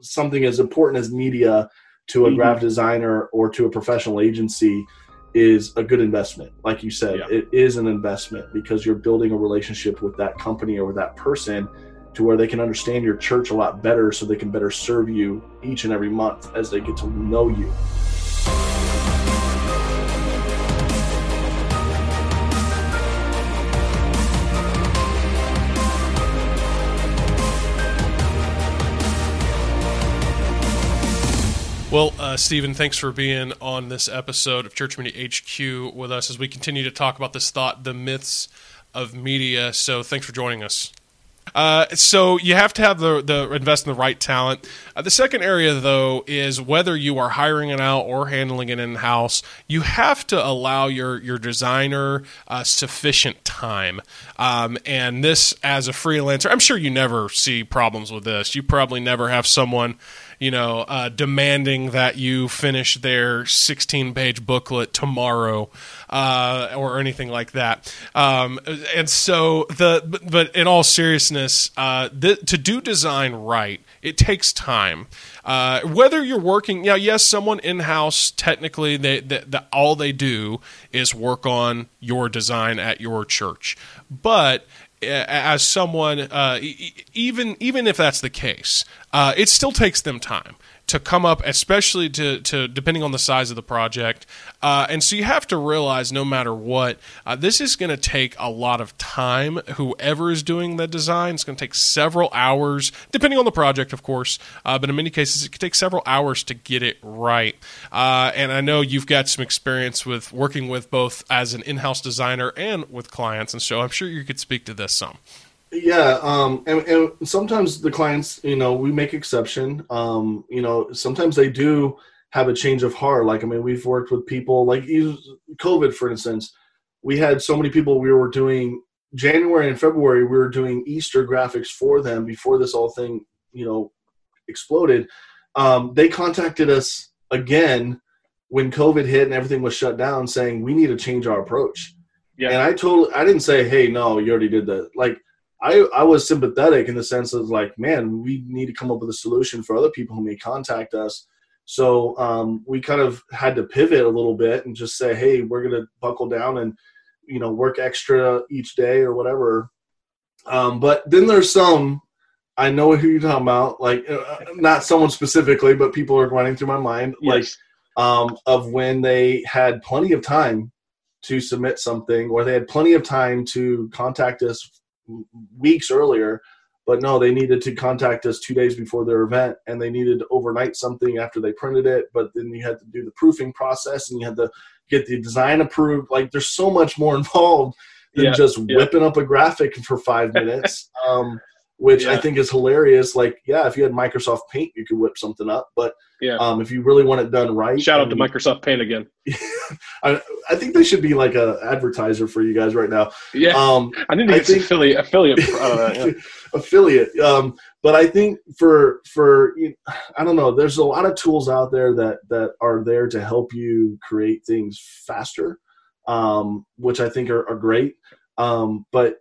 something as important as media to a graphic designer or to a professional agency is a good investment. Like you said, it is an investment because you're building a relationship with that company or with that person to where they can understand your church a lot better so they can better serve you each and every month as they get to know you. Well, Stephen, thanks for being on this episode of Church Media HQ with us as we continue to talk about this thought, the myths of media. So thanks for joining us. So you have to have the invest in the right talent. The second area, though, is whether you are hiring it out or handling it in-house, you have to allow your designer sufficient time. And this, as a freelancer, I'm sure you never see problems with this. You probably never have someone demanding that you finish their 16-page booklet tomorrow or anything like that. And so, but in all seriousness, to do design right, it takes time. Whether you're working, yes, someone in-house, technically, they all they do is work on your design at your church. But as someone, even if that's the case, it still takes them time to come up, especially to depending on the size of the project. And so you have to realize no matter what, this is going to take a lot of time. Whoever is doing the design, it's going to take several hours, depending on the project, of course. But in many cases, it could take several hours to get it right. And I know you've got some experience with working with both as an in-house designer and with clients. And so I'm sure you could speak to this some. Yeah. And sometimes the clients, we make exception, sometimes they do have a change of heart. Like, I mean, we've worked with people like COVID, for instance. We had so many people, we were doing January and February, we were doing Easter graphics for them before this whole thing, exploded. They contacted us again when COVID hit and everything was shut down saying, we need to change our approach. Yeah. And I didn't say, hey, no, you already did that. Like, I was sympathetic in the sense of like, man, we need to come up with a solution for other people who may contact us. So we kind of had to pivot a little bit and just say, hey, we're going to buckle down and, work extra each day or whatever. But then there's some, I know who you're talking about, like not someone specifically, but people are running through my mind, yes. Like of when they had plenty of time to submit something or they had plenty of time to contact us weeks earlier, but no, they needed to contact us 2 days before their event and they needed to overnight something after they printed it. But then you had to do the proofing process and you had to get the design approved. Like there's so much more involved than just whipping up a graphic for 5 minutes, which I think is hilarious. Like, if you had Microsoft Paint, you could whip something up, but if you really want it done right. Shout out to Microsoft Paint again. I think they should be like a advertiser for you guys right now. Yeah, I need to get some affiliate. Affiliate. But I think for I don't know. There's a lot of tools out there that are there to help you create things faster, which I think are great. But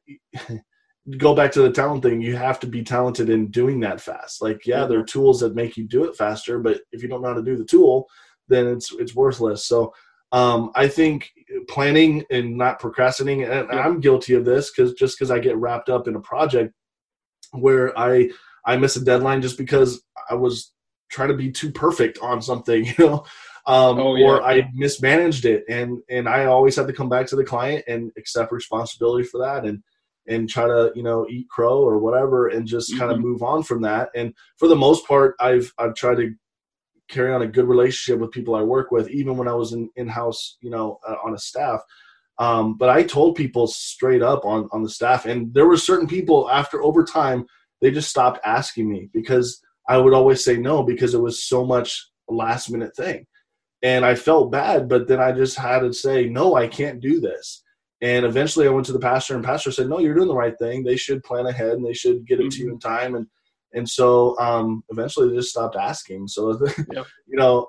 go back to the talent thing. You have to be talented in doing that fast. Like, there are tools that make you do it faster, but if you don't know how to do the tool, then it's worthless. So. I think planning and not procrastinating, and I'm guilty of this because I get wrapped up in a project where I miss a deadline just because I was trying to be too perfect on something, or I mismanaged it. And I always have to come back to the client and accept responsibility for that and try to, eat crow or whatever and just kind of move on from that. And for the most part, I've tried to carry on a good relationship with people I work with, even when I was in-house, on a staff. But I told people straight up on the staff, and there were certain people after over time, they just stopped asking me because I would always say no, because it was so much last minute thing. And I felt bad, but then I just had to say, no, I can't do this. And eventually I went to the pastor and pastor said, no, you're doing the right thing. They should plan ahead and they should get it to you in time. And so eventually they just stopped asking. So,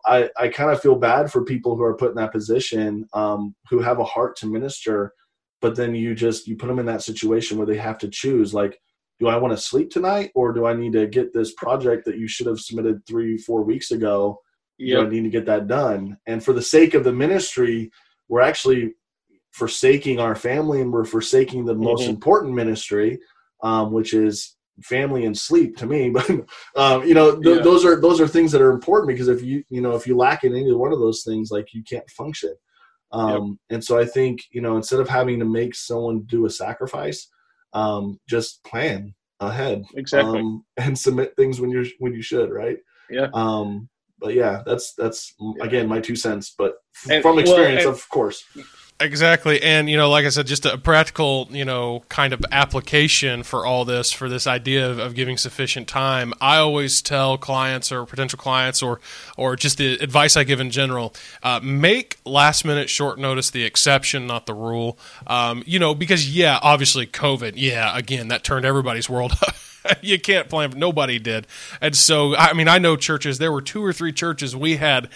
I kind of feel bad for people who are put in that position, who have a heart to minister, but then you put them in that situation where they have to choose, like, do I want to sleep tonight, or do I need to get this project that you should have submitted 3-4 weeks ago? Yep. I need to get that done. And for the sake of the ministry, we're actually forsaking our family, and we're forsaking the most important ministry, which is family and sleep to me. But, those are things that are important, because if you lack in any one of those things, like, you can't function. And so I think, instead of having to make someone do a sacrifice, just plan ahead. Exactly. And submit things when you should. Right. Yeah. But yeah, that's again, my 2 cents, but from experience, of course. Exactly. And, like I said, just a practical, kind of application for all this, for this idea of giving sufficient time. I always tell clients or potential clients or just the advice I give in general, make last minute short notice the exception, not the rule. Because obviously COVID, again, that turned everybody's world up. You can't plan, but nobody did. And so, I mean, I know churches, there were 2 or 3 churches we had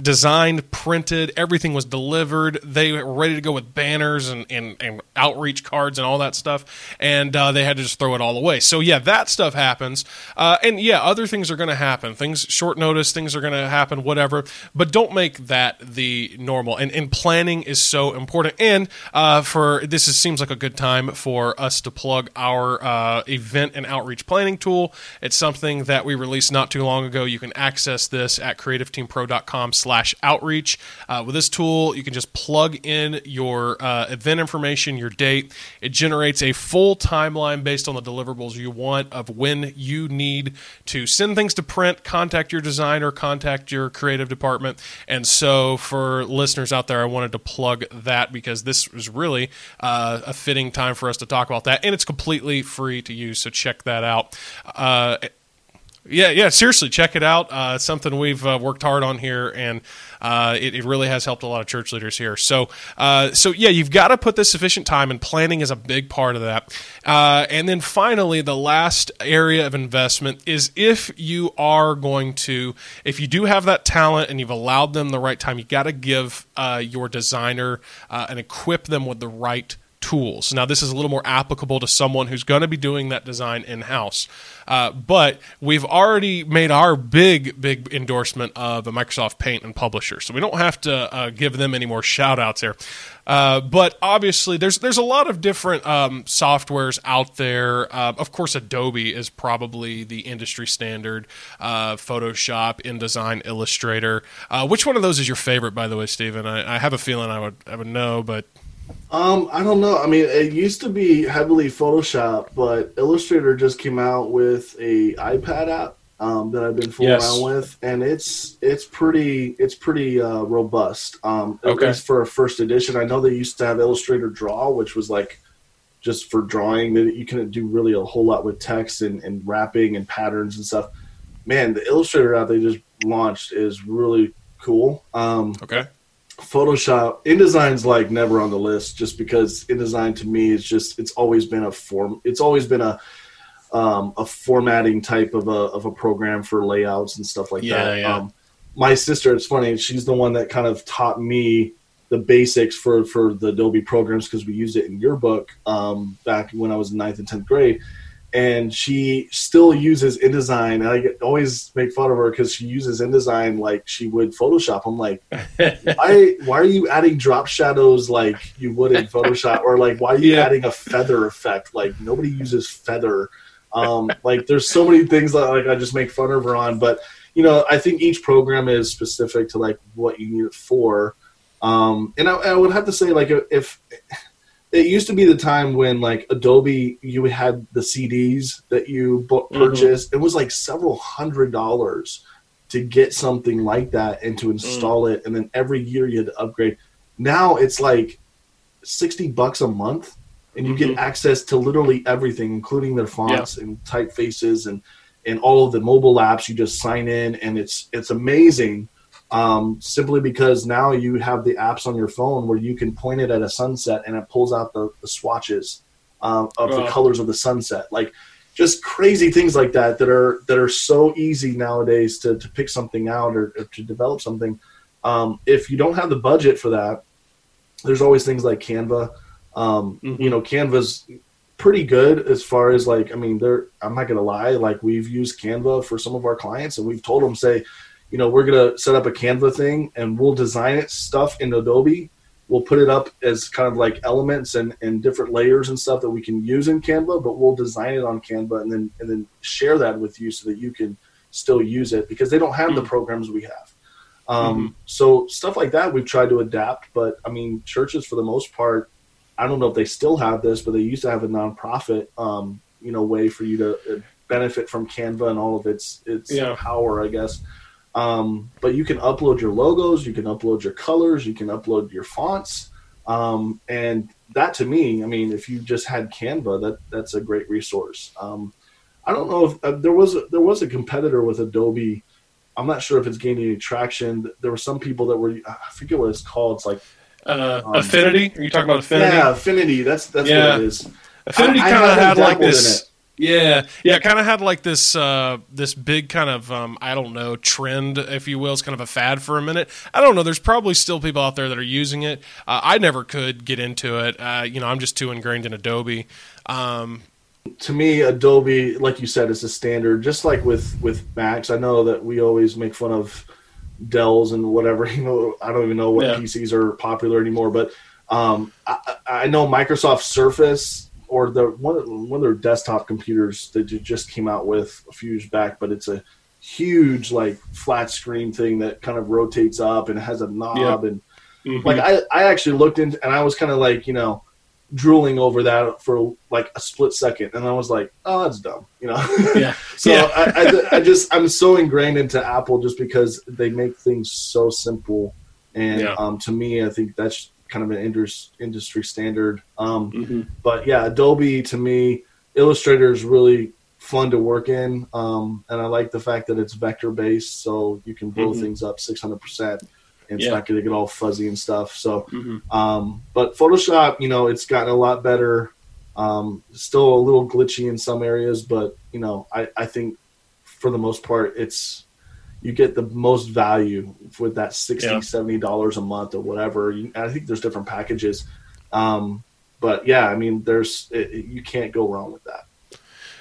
designed, printed, everything was delivered. They were ready to go with banners and outreach cards and all that stuff. And they had to just throw it all away. So that stuff happens. And other things are going to happen. Things, short notice, things are going to happen, whatever. But don't make that the normal. And planning is so important. And seems like a good time for us to plug our event and outreach planning tool. It's something that we released not too long ago. You can access this at creativeteampro.com/outreach. With this tool, you can just plug in your event information, your date. It generates a full timeline based on the deliverables you want of when you need to send things to print, contact your designer, contact your creative department. And so for listeners out there, I wanted to plug that because this was really a fitting time for us to talk about that. And it's completely free to use. So check that out. Seriously, check it out. It's something we've worked hard on here, and it really has helped a lot of church leaders here. So you've got to put this sufficient time, and planning is a big part of that. And then finally, the last area of investment is if you do have that talent and you've allowed them the right time, you got to give your designer and equip them with the right tools. Now, this is a little more applicable to someone who's going to be doing that design in-house. But we've already made our big, big endorsement of Microsoft Paint and Publisher. So we don't have to give them any more shout-outs here. But obviously, there's a lot of different softwares out there. Of course, Adobe is probably the industry standard. Photoshop, InDesign, Illustrator. Which one of those is your favorite, by the way, Stephen? I have a feeling I would know, but... I don't know. I mean, it used to be heavily Photoshop, but Illustrator just came out with an iPad app that I've been fooling around with, and it's pretty robust. At least for a first edition. I know they used to have Illustrator Draw, which was like just for drawing. You couldn't do really a whole lot with text and wrapping and patterns and stuff. Man, the Illustrator app they just launched is really cool. Photoshop, InDesign's like never on the list, just because InDesign to me is just it's always been a formatting type of a program for layouts and stuff like that. Yeah. My sister, it's funny, she's the one that kind of taught me the basics for the Adobe programs, because we used it in yearbook back when I was in 9th and 10th grade. And she still uses InDesign, and always make fun of her because she uses InDesign like she would Photoshop. I'm like, why are you adding drop shadows like you would in Photoshop? Or like, why are you adding a feather effect? Like, nobody uses feather. Like, there's so many things that like I just make fun of her on. But, I think each program is specific to like what you need it for. And I would have to say, like, if – it used to be the time when, like, Adobe, you had the CDs that you purchased. It was, like, several $100s to get something like that and to install it. And then every year you had to upgrade. Now it's, like, $60 a month, and you get access to literally everything, including their fonts and typefaces and all of the mobile apps. You just sign in, and it's amazing. Simply because now you have the apps on your phone where you can point it at a sunset and it pulls out the swatches of the colors of the sunset. Like, just crazy things like that that are so easy nowadays to pick something out or to develop something. If you don't have the budget for that, there's always things like Canva. Canva's pretty good as far as like, I mean, they're, I'm not going to lie. Like we've used Canva for some of our clients and we've told them, say, you know, we're going to set up a Canva thing and we'll design it stuff in Adobe. We'll put it up as kind of like elements and different layers and stuff that we can use in Canva, but we'll design it on Canva and then share that with you so that you can still use it because they don't have the programs we have. So stuff like that, we've tried to adapt, but I mean, churches for the most part, I don't know if they still have this, but they used to have a nonprofit, you know, way for you to benefit from Canva and all of its power, I guess. But you can upload your logos, you can upload your colors, you can upload your fonts. And that to me, I mean, if you just had Canva, that's a great resource. I don't know if there was a competitor with Adobe. I'm not sure if it's gaining any traction. There were some people that were, I forget what it's called. It's like, Affinity? Are you talking about Affinity? Yeah, Affinity. That's what it is. Affinity kind of had like this. Yeah, kind of had like this this big kind of, I don't know, trend, if you will. It's kind of a fad for a minute. I don't know. There's probably still people out there that are using it. I never could get into it. You know, I'm just too ingrained in Adobe. To me, Adobe, like you said, is a standard. Just like with Macs, I know that we always make fun of Dells and whatever, you know, I don't even know what PCs are popular anymore, but I know Microsoft Surface or one of their desktop computers that just came out with a few years back, but it's a huge like flat screen thing that kind of rotates up and has a knob and like I actually looked into and I was kind of like, you know, drooling over that for like a split second. And I was like, oh, that's dumb, you know? I'm so ingrained into Apple just because they make things so simple. And to me, I think that's kind of an industry standard. But yeah, Adobe to me, Illustrator is really fun to work in. And I like the fact that it's vector based. So you can blow things up 600%. And it's not going to get all fuzzy and stuff. So, but Photoshop, you know, it's gotten a lot better. Still a little glitchy in some areas, but you know, I think for the most part, you get the most value with that $60, $70 a month or whatever. I think there's different packages. But yeah, I mean, you can't go wrong with that.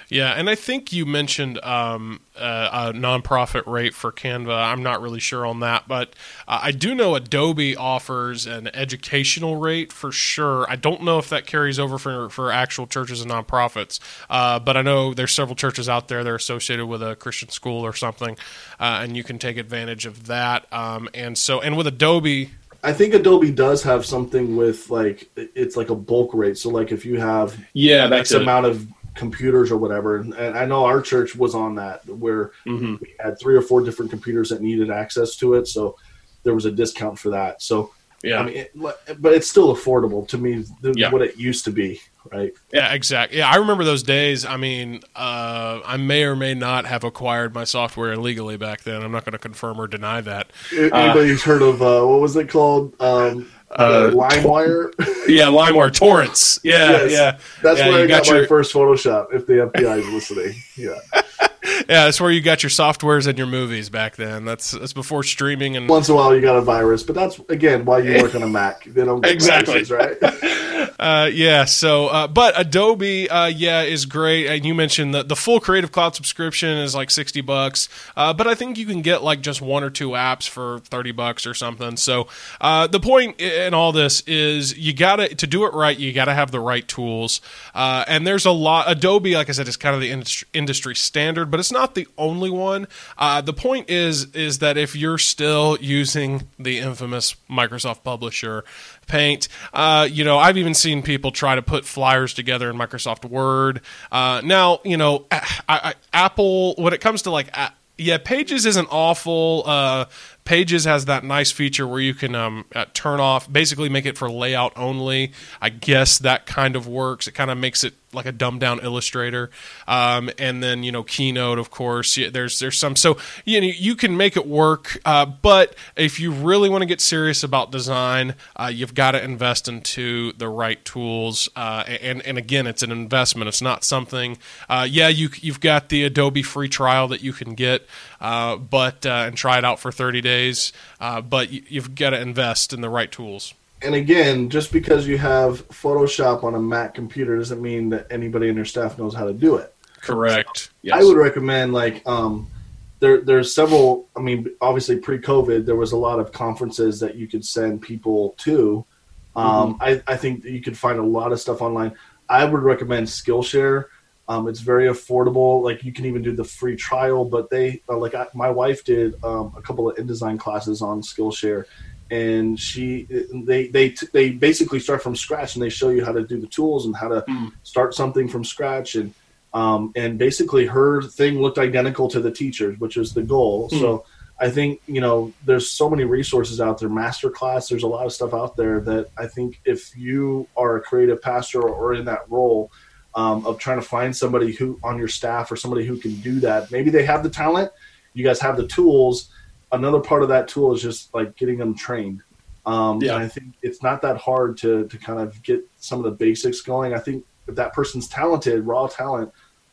Yeah, and I think you mentioned a nonprofit rate for Canva. I'm not really sure on that, but I do know Adobe offers an educational rate for sure. I don't know if that carries over for actual churches and nonprofits, but I know there's several churches out there that are associated with a Christian school or something, and you can take advantage of that. And with Adobe, I think Adobe does have something with like it's like a bulk rate. So like if you have X amount of computers or whatever. And I know our church was on that where we had 3 or 4 different computers that needed access to it. So there was a discount for that. So, I mean, but it's still affordable to me what it used to be. Right. Yeah, exactly. Yeah. I remember those days. I mean, I may or may not have acquired my software illegally back then. I'm not going to confirm or deny that. Anybody's heard of, what was it called? LimeWire? LimeWire torrents. Yeah. That's where I got my first Photoshop, if the FBI is listening. That's where you got your softwares and your movies back then. That's before streaming. And once in a while you got a virus, but that's, again, why you work on a Mac. They don't get viruses, right? But Adobe, is great. And you mentioned the full Creative Cloud subscription is like $60, but I think you can get like just 1 or 2 apps for $30 or something. So the point in all this is to do it right, you gotta have the right tools. And there's a lot. Adobe, like I said, is kind of the industry standard, but it's not the only one. The point is that if you're still using the infamous Microsoft Publisher, Paint, you know, I've even seen people try to put flyers together in Microsoft Word. Now, you know, Apple, when it comes to like, Pages isn't awful. Pages has that nice feature where you can turn off, basically make it for layout only. I guess that kind of works. It kind of makes it like a dumbed down Illustrator. And then, you know, Keynote, of course, there's some. So, you know, you can make it work. But if you really want to get serious about design, you've got to invest into the right tools. And again, it's an investment. It's not something, you've got the Adobe free trial that you can get, and try it out for 30 days. But you've got to invest in the right tools. And again, just because you have Photoshop on a Mac computer doesn't mean that anybody in your staff knows how to do it. Correct. So yes. I would recommend, like, there's several, I mean, obviously pre-COVID, there was a lot of conferences that you could send people to. I think that you could find a lot of stuff online. I would recommend Skillshare. It's very affordable. Like, you can even do the free trial, but they, like, my wife did a couple of InDesign classes on Skillshare, and they basically start from scratch, and they show you how to do the tools and how to start something from scratch. And basically her thing looked identical to the teacher's, which is the goal. So I think, you know, there's so many resources out there, Masterclass, there's a lot of stuff out there that I think if you are a creative pastor or in that role, of trying to find somebody who on your staff or somebody who can do that. Maybe they have the talent, you guys have the tools. Another part of that tool is just like getting them trained. And I think it's not that hard to kind of get some of the basics going. I think if that person's talented, raw talent,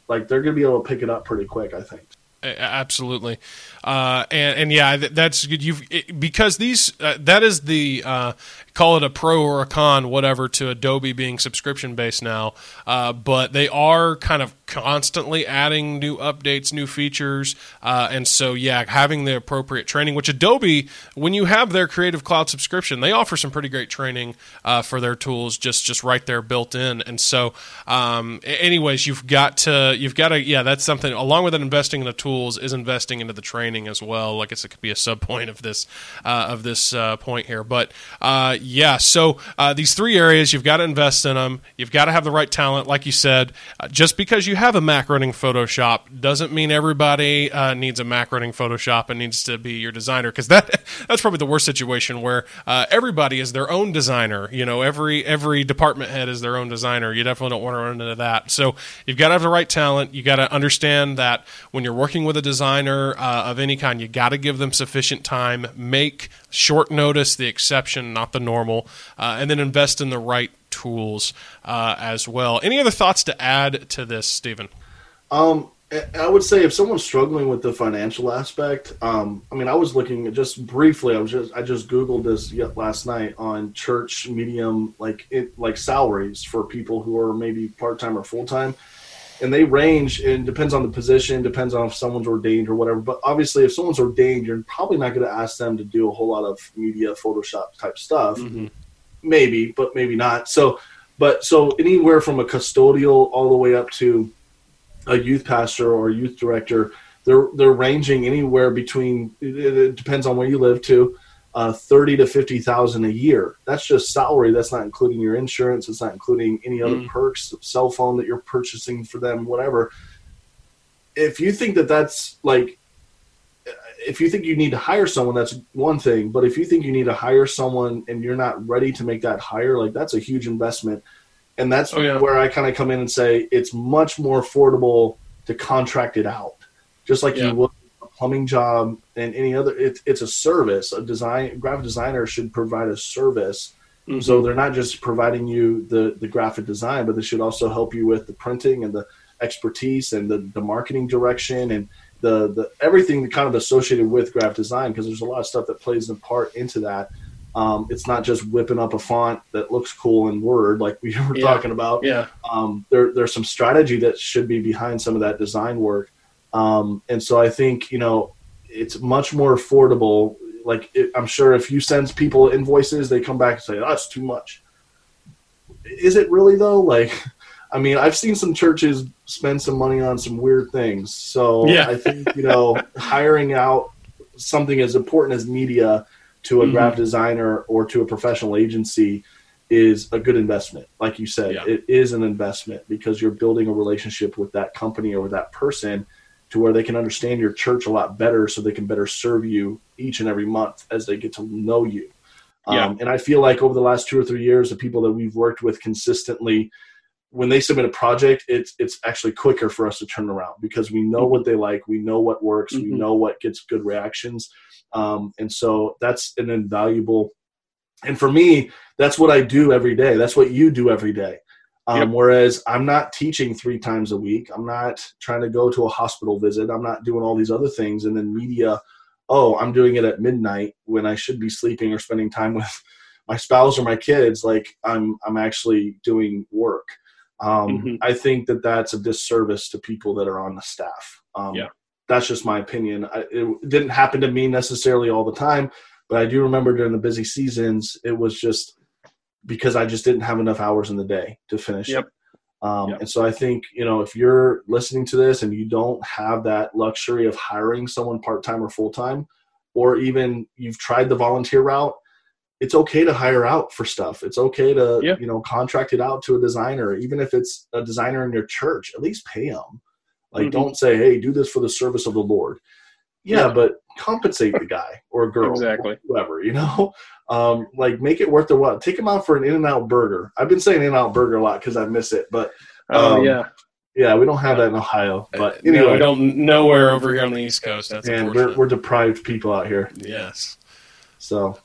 like they're going to be able to pick it up pretty quick, I think. Absolutely. And that's good. Because these, that is the, call it a pro or a con, whatever, to Adobe being subscription based now. But they are kind of constantly adding new updates, new features. And so having the appropriate training, which Adobe, when you have their Creative Cloud subscription, they offer some pretty great training for their tools, just right there built in. And so anyways, you've got to, that's something, along with investing in the tools is investing into the training as well. Like, it could be a sub point of this point here, but so these three areas, you've got to invest in them. You've got to have the right talent. Like you said, just because you have a Mac running Photoshop doesn't mean everybody needs a Mac running Photoshop and needs to be your designer, because that's probably the worst situation, where everybody is their own designer. You know, every department head is their own designer. You definitely don't want to run into that. So you've got to have the right talent. You got to understand that when you're working with a designer of any kind, you got to give them sufficient time. Make short notice the exception, not the normal, and then invest in the right tools as well. Any other thoughts to add to this, Stephen? I would say if someone's struggling with the financial aspect, I mean, I was looking at just briefly. I just Googled this last night on church medium, like salaries for people who are maybe part-time or full-time. And they range, and depends on the position, depends on if someone's ordained or whatever. But obviously, if someone's ordained, you're probably not going to ask them to do a whole lot of media, Photoshop type stuff. Mm-hmm. Maybe, but maybe not. So anywhere from a custodial all the way up to a youth pastor or a youth director, they're ranging anywhere between, it depends on where you live, to $30,000 to $50,000 a year. That's just salary. That's not including your insurance. It's not including any other perks, cell phone that you're purchasing for them, whatever. If you think that that's like, if you think you need to hire someone, that's one thing. But if you think you need to hire someone and you're not ready to make that hire, like, that's a huge investment. And that's where I kind of come in and say it's much more affordable to contract it out, just like you would plumbing job and any other. It's a service. A graphic designer should provide a service. Mm-hmm. So they're not just providing you the graphic design, but they should also help you with the printing and the expertise and the marketing direction and the everything kind of associated with graphic design, because there's a lot of stuff that plays a part into that. It's not just whipping up a font that looks cool in Word, like we were talking about. Yeah. There's some strategy that should be behind some of that design work. And so I think, you know, it's much more affordable. Like, I'm sure if you send people invoices, they come back and say, oh, it's too much. Is it really though? Like, I mean, I've seen some churches spend some money on some weird things. So I think, you know, hiring out something as important as media to a graphic designer or to a professional agency is a good investment. Like you said, it is an investment, because you're building a relationship with that company or with that person, to where they can understand your church a lot better, so they can better serve you each and every month as they get to know you. And I feel like over the last 2 or 3 years, the people that we've worked with consistently, when they submit a project, it's actually quicker for us to turn around, because we know what they like, we know what works, we know what gets good reactions. And so that's an invaluable, and for me, that's what I do every day. That's what you do every day. Whereas I'm not teaching 3 times a week. I'm not trying to go to a hospital visit. I'm not doing all these other things. And then media, I'm doing it at midnight when I should be sleeping or spending time with my spouse or my kids, like I'm actually doing work. I think that that's a disservice to people that are on the staff. That's just my opinion. It didn't happen to me necessarily all the time, but I do remember during the busy seasons, it was just because I just didn't have enough hours in the day to finish it. And so I think, you know, if you're listening to this and you don't have that luxury of hiring someone part-time or full-time, or even you've tried the volunteer route, it's okay to hire out for stuff. It's okay to, you know, contract it out to a designer. Even if it's a designer in your church, at least pay them. Like, don't say, hey, do this for the service of the Lord. But compensate the guy or girl, or whoever, you know, like make it worth their while. Take them out for an In-N-Out burger. I've been saying In-N-Out burger a lot cause I miss it, but, we don't have that in Ohio, but anyway, no, we don't nowhere over here on the East Coast. That's and we're deprived people out here. Yes. So,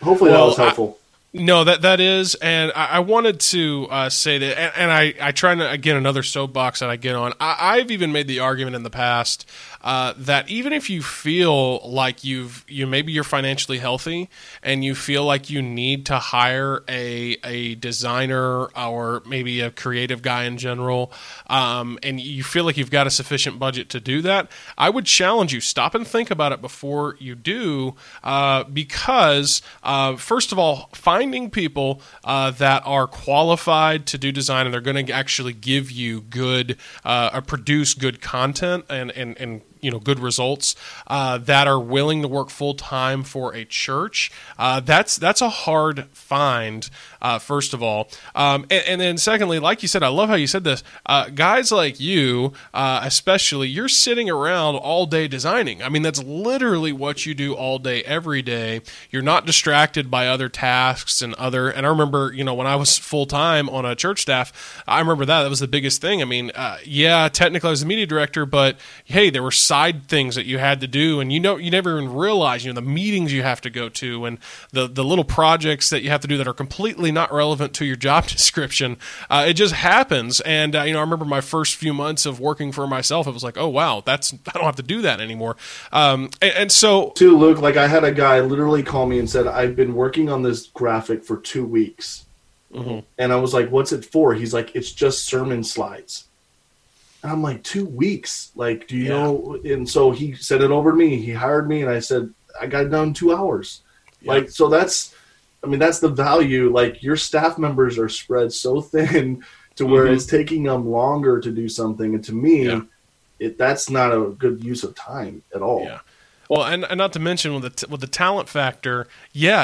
hopefully that was helpful. No, that is. And I wanted to say that, and I try to, again, another soapbox that I get on. I've even made the argument in the past that even if you feel like maybe you're financially healthy and you feel like you need to hire a designer or maybe a creative guy in general, and you feel like you've got a sufficient budget to do that, I would challenge you, stop and think about it before you do, because first of all, finding people that are qualified to do design and they're going to actually give you good, produce good content and you know, good results that are willing to work full time for a church. That's a hard find, first of all, and then secondly, like you said, I love how you said this. Guys like you, especially, you're sitting around all day designing. I mean, that's literally what you do all day, every day. You're not distracted by other tasks and other. And I remember, you know, when I was full time on a church staff, I remember that was the biggest thing. I mean, technically I was the media director, but hey, there were side things that you had to do, and you know, you never even realize, you know, the meetings you have to go to and the little projects that you have to do that are completely not relevant to your job description. It just happens. And you know, I remember my first few months of working for myself, it was like, oh wow, I don't have to do that anymore. And so too, Luke, like I had a guy literally call me and said, I've been working on this graphic for 2 weeks. And I was like, what's it for? He's like, it's just sermon slides. And I'm like, 2 weeks? Like, do you know? And so he sent it over to me. He hired me, and I said, I got it done in 2 hours. Yeah. Like, so that's the value. Like, your staff members are spread so thin to where it's taking them longer to do something. And to me, that's not a good use of time at all. Yeah. Well, and not to mention with the talent factor,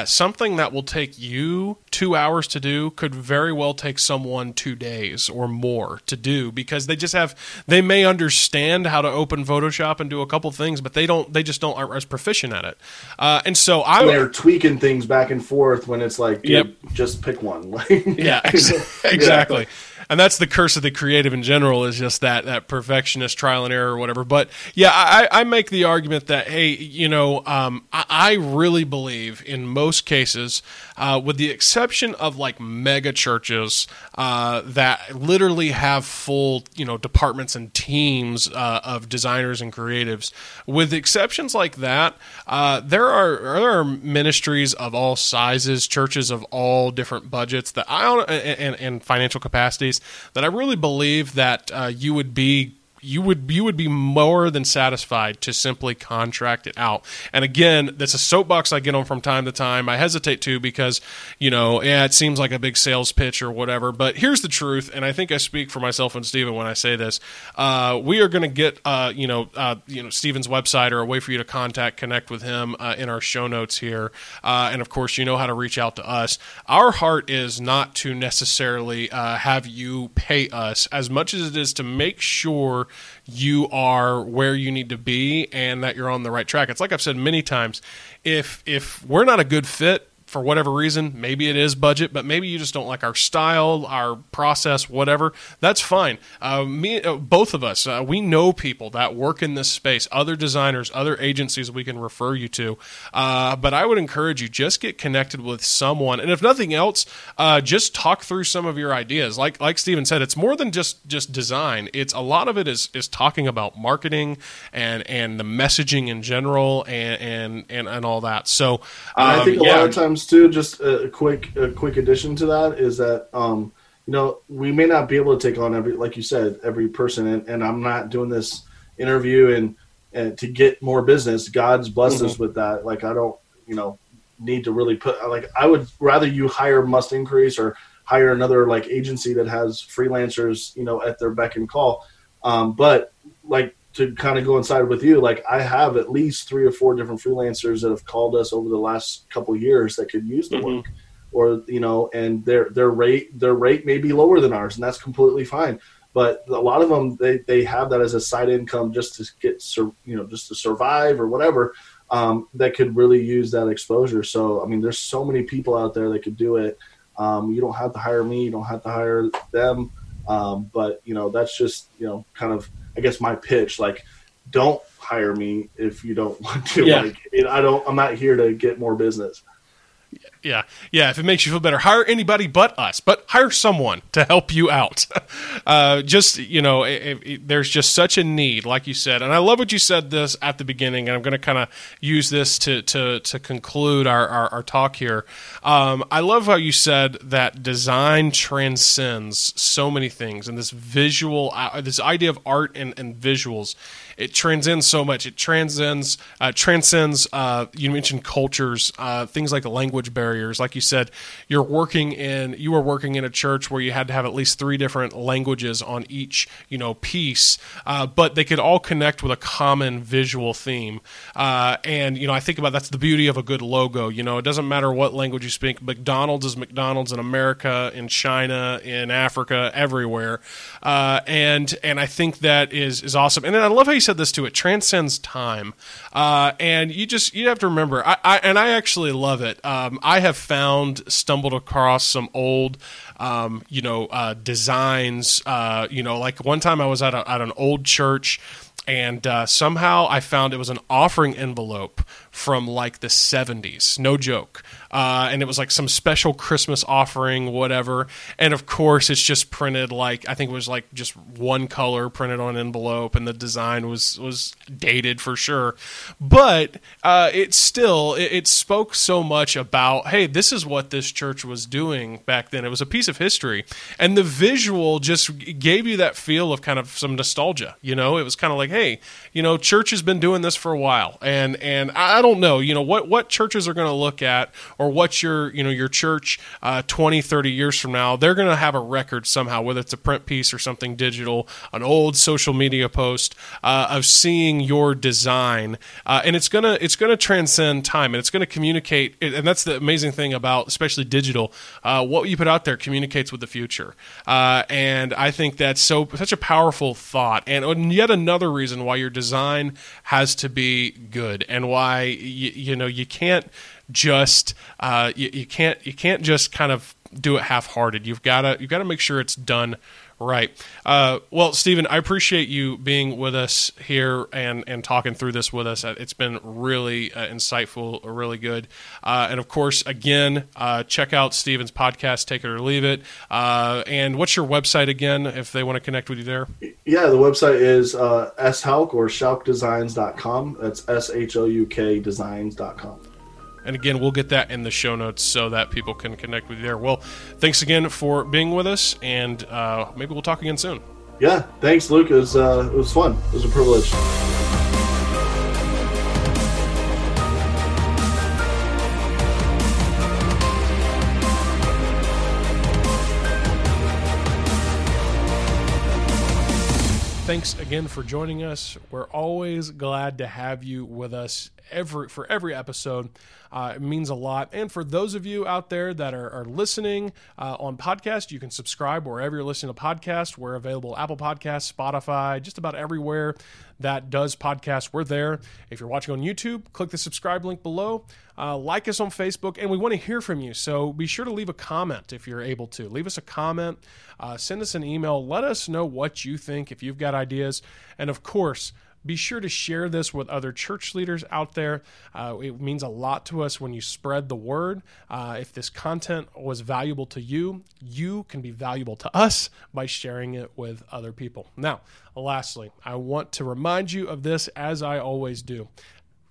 something that will take you 2 hours to do could very well take someone 2 days or more to do, because they may understand how to open Photoshop and do a couple things, but they just aren't as proficient at it. And so they're tweaking things back and forth when it's like, dude, just pick one. Exactly. Yeah. And that's the curse of the creative in general, is just that perfectionist trial and error or whatever. But I make the argument that, hey, you know, I really believe in most cases, with the exception of like mega churches that literally have full, you know, departments and teams of designers and creatives, with exceptions like that, there are ministries of all sizes, churches of all different budgets that and financial capacities, that I really believe that you would be more than satisfied to simply contract it out. And again, that's a soapbox I get on from time to time. I hesitate to, because, you know, it seems like a big sales pitch or whatever, but here's the truth. And I think I speak for myself and Stephen when I say this, we are going to get, Stephen's website, or a way for you to connect with him in our show notes here. And of course, you know how to reach out to us. Our heart is not to necessarily have you pay us, as much as it is to make sure you are where you need to be and that you're on the right track. It's like I've said many times, if we're not a good fit for whatever reason, maybe it is budget, but maybe you just don't like our style, our process, whatever, that's fine. Both of us, we know people that work in this space, other designers, other agencies we can refer you to. But I would encourage you, just get connected with someone. And if nothing else, just talk through some of your ideas. Like Stephen said, it's more than just design. It's a lot of it is talking about marketing and the messaging in general and all that. So I think a lot of times, happens too, just a quick addition to that is that, you know, we may not be able to take on every, like you said, every person. And I'm not doing this interview and to get more business. God's blessed us with that. Like, I don't, you know, need to really put, like, I would rather you hire Must Increase or hire another like agency that has freelancers, you know, at their beck and call. But like, to kind of go inside with you, like I have at least 3 or 4 different freelancers that have called us over the last couple of years that could use the work, or, you know, and their rate may be lower than ours, and that's completely fine. But a lot of them, they have that as a side income just to get, you know, just to survive or whatever, that could really use that exposure. So, I mean, there's so many people out there that could do it. You don't have to hire me, you don't have to hire them. But you know, that's just, you know, kind of, I guess my pitch, like, don't hire me if you don't want to. Yeah. Like, I'm not here to get more business. Yeah. Yeah. If it makes you feel better, hire anybody but us, but hire someone to help you out. Just, you know, there's just such a need, like you said, and I love what you said this at the beginning, and I'm going to kind of use this to conclude our talk here. I love how you said that design transcends so many things, and this visual, this idea of art and visuals, it transcends so much. It transcends, you mentioned cultures, things like the language barriers. Like you said, you were working in a church where you had to have at least 3 different languages on each, you know, piece, but they could all connect with a common visual theme. And, you know, I think about that's the beauty of a good logo. You know, it doesn't matter what language you speak. McDonald's is McDonald's in America, in China, in Africa, everywhere. And I think that is awesome. And then I love how you said this too. It transcends time. And you have to remember, I actually love it. I have stumbled across some old, designs, like one time I was at an old church, and somehow I found it was an offering envelope from like the 70s, no joke. And it was like some special Christmas offering, whatever. And of course, it's just printed like, I think it was like just one color printed on an envelope, and the design was dated for sure. But it spoke so much about, hey, this is what this church was doing back then. It was a piece of history. And the visual just gave you that feel of kind of some nostalgia. You know, it was kind of like, hey, you know, church has been doing this for a while. And I don't know, you know, what churches are going to look at, or what your church 20, 30 years from now, they're going to have a record somehow, whether it's a print piece or something digital, an old social media post, of seeing your design. And it's going to transcend time, and it's going to communicate. And that's the amazing thing about, especially digital, what you put out there communicates with the future. And I think that's such a powerful thought, and yet another reason why your design has to be good, and why, you can't just you can't just kind of do it half-hearted. You've got to make sure it's done right. Well, Stephen, I appreciate you being with us here and talking through this with us. It's been really insightful, really good. And of course, again, check out Stephen's podcast, Take It or Leave It. And what's your website again, if they want to connect with you there? Yeah, the website is shalk or shalkdesigns.com. That's SHOUK designs.com. And again, we'll get that in the show notes so that people can connect with you there. Well, thanks again for being with us, and maybe we'll talk again soon. Yeah, thanks, Luke. It was fun. It was a privilege. Thanks again for joining us. We're always glad to have you with us for every episode. It means a lot. And for those of you out there that are listening on podcast, you can subscribe wherever you're listening to podcasts. We're available Apple Podcasts, Spotify, just about everywhere that does podcasts. We're there. If you're watching on YouTube, click the subscribe link below. Like us on Facebook, and we want to hear from you. So be sure to leave a comment if you're able to. Leave us a comment. Send us an email. Let us know what you think, if you've got ideas. And of course, be sure to share this with other church leaders out there. It means a lot to us when you spread the word. If this content was valuable to you, you can be valuable to us by sharing it with other people. Now, lastly, I want to remind you of this, as I always do.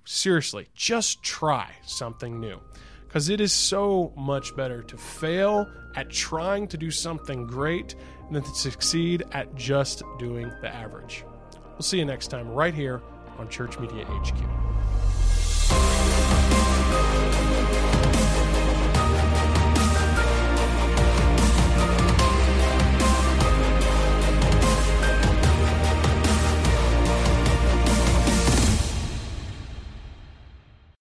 Seriously, just try something new. because it is so much better to fail at trying to do something great than to succeed at just doing the average. We'll see you next time right here on Church Media HQ.